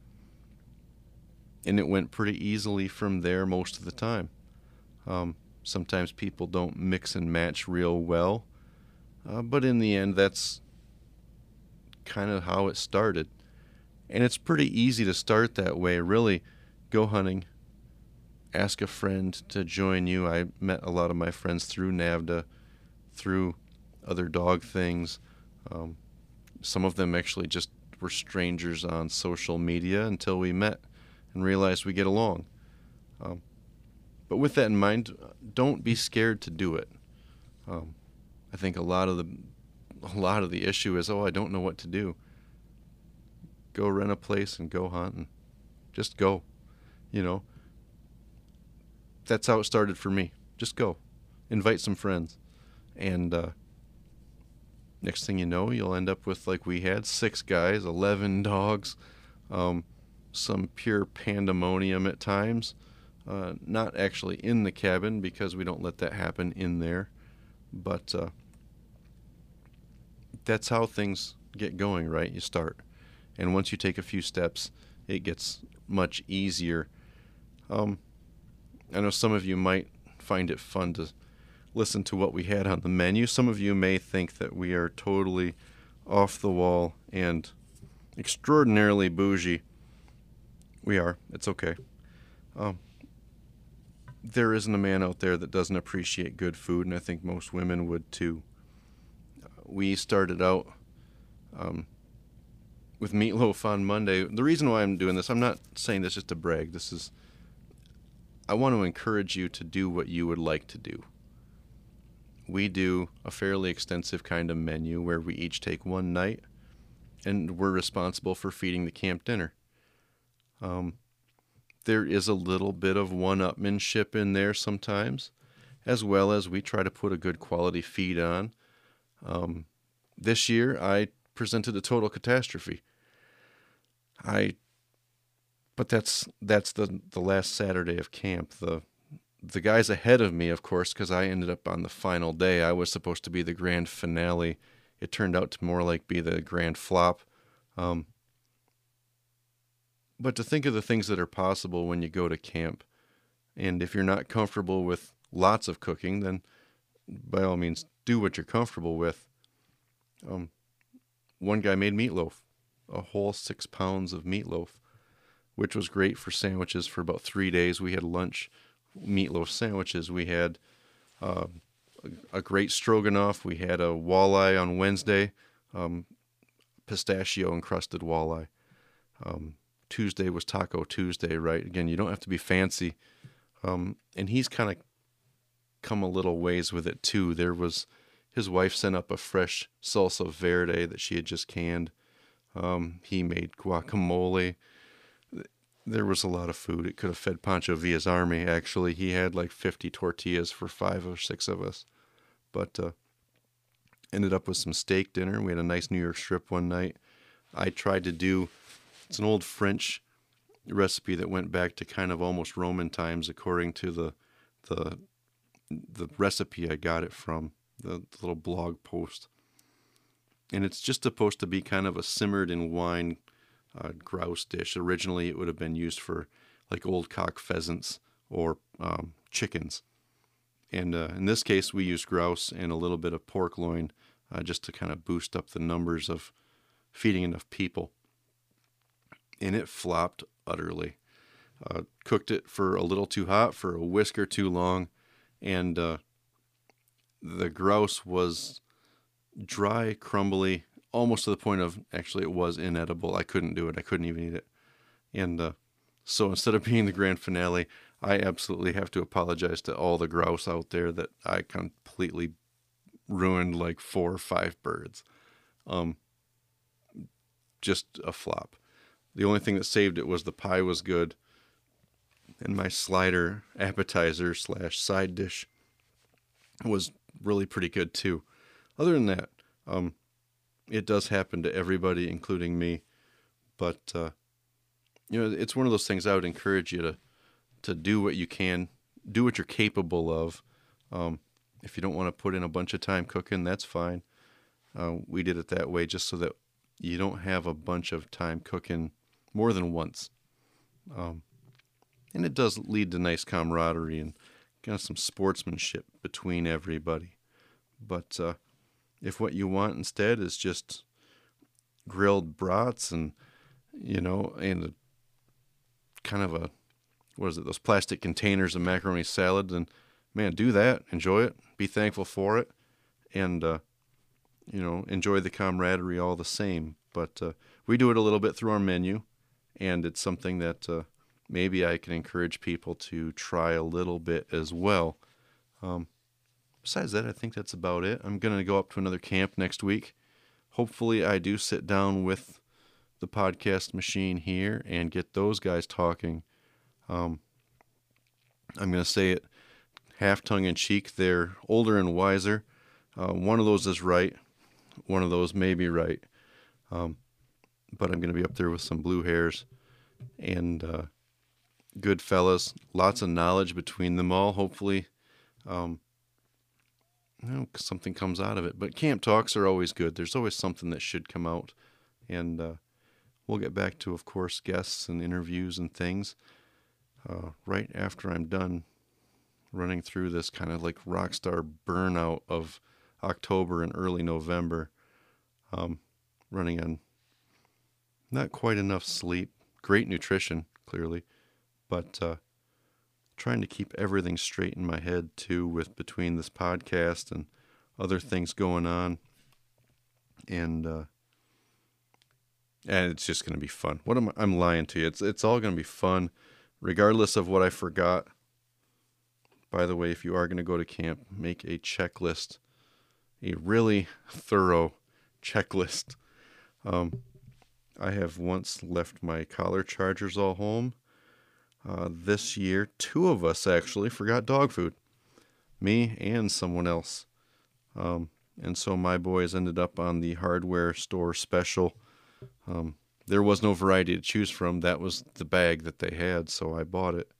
And it went pretty easily from there most of the time. Um, sometimes people don't mix and match real well. Uh, but in the end, that's kind of how it started. And it's pretty easy to start that way. Really, go hunting. Ask a friend to join you. I met a lot of my friends through NAVDA, through other dog things. Um, some of them actually just were strangers on social media until we met and realized we get along. Um, but with that in mind, don't be scared to do it. Um, I think a lot of the a lot of the issue is, oh, I don't know what to do. Go rent a place and go hunt and just go, you know. That's how it started for me. Just go. Invite some friends. And uh, next thing you know, you'll end up with, like we had, six guys, eleven dogs, um, some pure pandemonium at times. Uh, not actually in the cabin because we don't let that happen in there. But uh, that's how things get going, right? You start. And once you take a few steps, it gets much easier. Um, I know some of you might find it fun to listen to what we had on the menu. Some of you may think that we are totally off the wall and extraordinarily bougie. We are. It's okay. Um, there isn't a man out there that doesn't appreciate good food, and I think most women would too. We started out um, with meatloaf on Monday. The reason why I'm doing this, I'm not saying this just to brag. This is, I want to encourage you to do what you would like to do. We do a fairly extensive kind of menu where we each take one night, and we're responsible for feeding the camp dinner. Um, There is a little bit of one-upmanship in there sometimes, as well as we try to put a good quality feed on. Um, this year, I presented a total catastrophe. I, but that's that's the the last Saturday of camp. The the guys ahead of me, of course, because I ended up on the final day. I was supposed to be the grand finale. It turned out to more like be the grand flop. Um, but to think of the things that are possible when you go to camp, and if you're not comfortable with lots of cooking, then by all means, do what you're comfortable with. Um, one guy made meatloaf, a whole six pounds of meatloaf, which was great for sandwiches for about three days. We had lunch, meatloaf sandwiches. We had uh, a great stroganoff. We had a walleye on Wednesday, um, pistachio-encrusted walleye. Um, Tuesday was Taco Tuesday, right? Again, you don't have to be fancy. Um, and he's kind of come a little ways with it, too. There was... His wife sent up a fresh salsa verde that she had just canned. Um, he made guacamole. There was a lot of food. It could have fed Pancho Villa's army, actually. He had like fifty tortillas for five or six of us. But uh, ended up with some steak dinner. We had a nice New York strip one night. I tried to do, it's an old French recipe that went back to kind of almost Roman times, according to the the the recipe I got it from. The little blog post. And it's just supposed to be kind of a simmered in wine uh, grouse dish. Originally, it would have been used for like old cock pheasants or um, chickens. And uh, in this case, we used grouse and a little bit of pork loin uh, just to kind of boost up the numbers of feeding enough people. And it flopped utterly. Uh, cooked it for a little too hot, for a whisker too long, and... Uh, The grouse was dry, crumbly, almost to the point of, actually, it was inedible. I couldn't do it. I couldn't even eat it. And uh, so instead of being the grand finale, I absolutely have to apologize to all the grouse out there that I completely ruined like four or five birds. Um, just a flop. The only thing that saved it was the pie was good, and my slider appetizer slash side dish was really pretty good too. Other than that, um, it does happen to everybody, including me. But uh, you know, it's one of those things. I would encourage you to to do what you can, do what you're capable of. Um, if you don't want to put in a bunch of time cooking, that's fine. Uh, we did it that way just so that you don't have a bunch of time cooking more than once. Um, and it does lead to nice camaraderie and kind of some sportsmanship between everybody. But uh, if what you want instead is just grilled brats and, you know, and a, kind of a, what is it, those plastic containers of macaroni salad, then, man, do that. Enjoy it. Be thankful for it. And, uh, you know, enjoy the camaraderie all the same. But uh, we do it a little bit through our menu, and it's something that... Uh, maybe I can encourage people to try a little bit as well. Um, besides that, I think that's about it. I'm going to go up to another camp next week. Hopefully I do sit down with the podcast machine here and get those guys talking. Um, I'm going to say it half tongue-in-cheek. They're older and wiser. Uh, one of those is right. One of those may be right. Um, but I'm going to be up there with some blue hairs and... Uh, good fellas, lots of knowledge between them all. Hopefully, um, you know, something comes out of it. But camp talks are always good. There's always something that should come out. And uh, we'll get back to, of course, guests and interviews and things uh, right after I'm done running through this kind of like rock star burnout of October and early November, um, running on not quite enough sleep, great nutrition, clearly, but uh, trying to keep everything straight in my head, too, with between this podcast and other things going on. And uh, and it's just going to be fun. What am I, I'm lying to you. It's, it's all going to be fun, regardless of what I forgot. By the way, if you are going to go to camp, make a checklist, a really thorough checklist. Um, I have once left my collar chargers all home. Uh, this year, two of us actually forgot dog food, me and someone else. Um, and so my boys ended up on the hardware store special. Um, there was no variety to choose from. That was the bag that they had, so I bought it.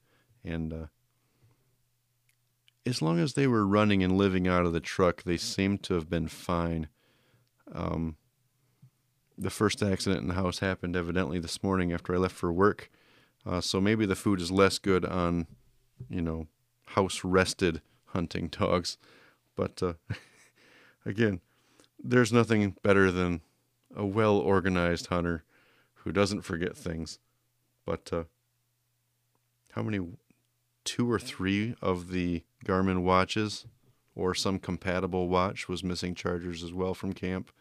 And uh, as long as they were running and living out of the truck, they seemed to have been fine. Um, the first accident in the house happened evidently this morning after I left for work. Uh, so maybe the food is less good on, you know, house-rested hunting dogs. But, uh, again, there's nothing better than a well-organized hunter who doesn't forget things. But uh, how many... two or three of the Garmin watches or some compatible watch was missing chargers as well from camp.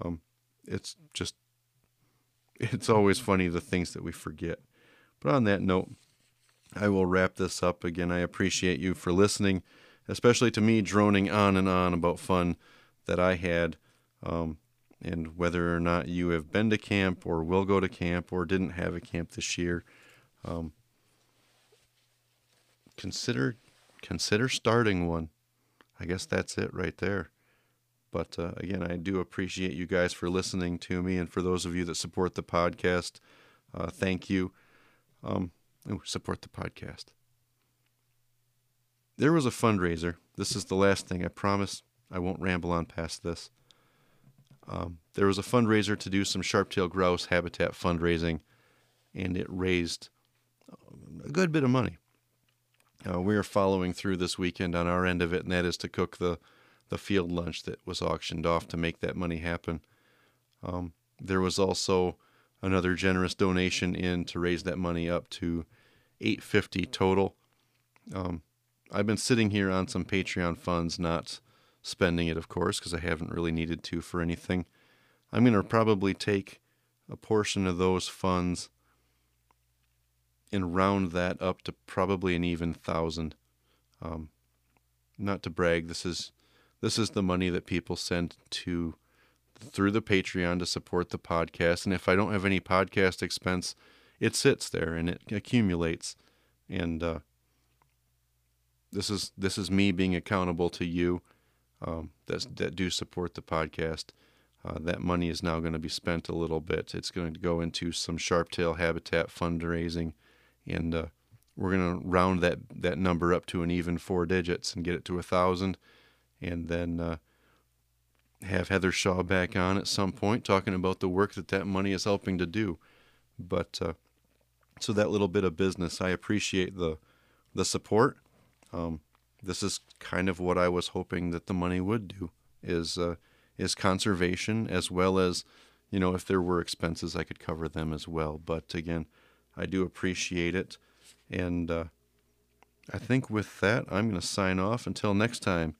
Um, it's just, it's always funny the things that we forget. But on that note, I will wrap this up. Again, I appreciate you for listening, especially to me droning on and on about fun that I had, um, and whether or not you have been to camp or will go to camp or didn't have a camp this year. Um, Consider, consider starting one. I guess that's it right there. But uh, again, I do appreciate you guys for listening to me, and for those of you that support the podcast, uh, thank you. Um, oh, support the podcast. There was a fundraiser. This is the last thing. I promise I won't ramble on past this. Um, there was a fundraiser to do some sharp-tailed grouse habitat fundraising, and it raised a good bit of money. Uh, we are following through this weekend on our end of it, and that is to cook the, the field lunch that was auctioned off to make that money happen. Um, there was also another generous donation in to raise that money up to eight hundred fifty dollars total. Um, I've been sitting here on some Patreon funds, not spending it, of course, because I haven't really needed to for anything. I'm going to probably take a portion of those funds and round that up to probably an even thousand. Um, not to brag, this is this is the money that people send to through the Patreon to support the podcast. And if I don't have any podcast expense, it sits there and it accumulates. And uh, this is this is me being accountable to you um, that that do support the podcast. Uh, that money is now going to be spent a little bit. It's going to go into some sharp-tail habitat fundraising. And uh, we're going to round that, that number up to an even four digits and get it to a thousand. And then uh, have Heather Shaw back on at some point talking about the work that that money is helping to do. But uh, so that little bit of business, I appreciate the, the support. Um, this is kind of what I was hoping that the money would do, is uh, is conservation, as well as, you know, if there were expenses, I could cover them as well. But again, I do appreciate it, and uh, I think with that, I'm going to sign off until next time.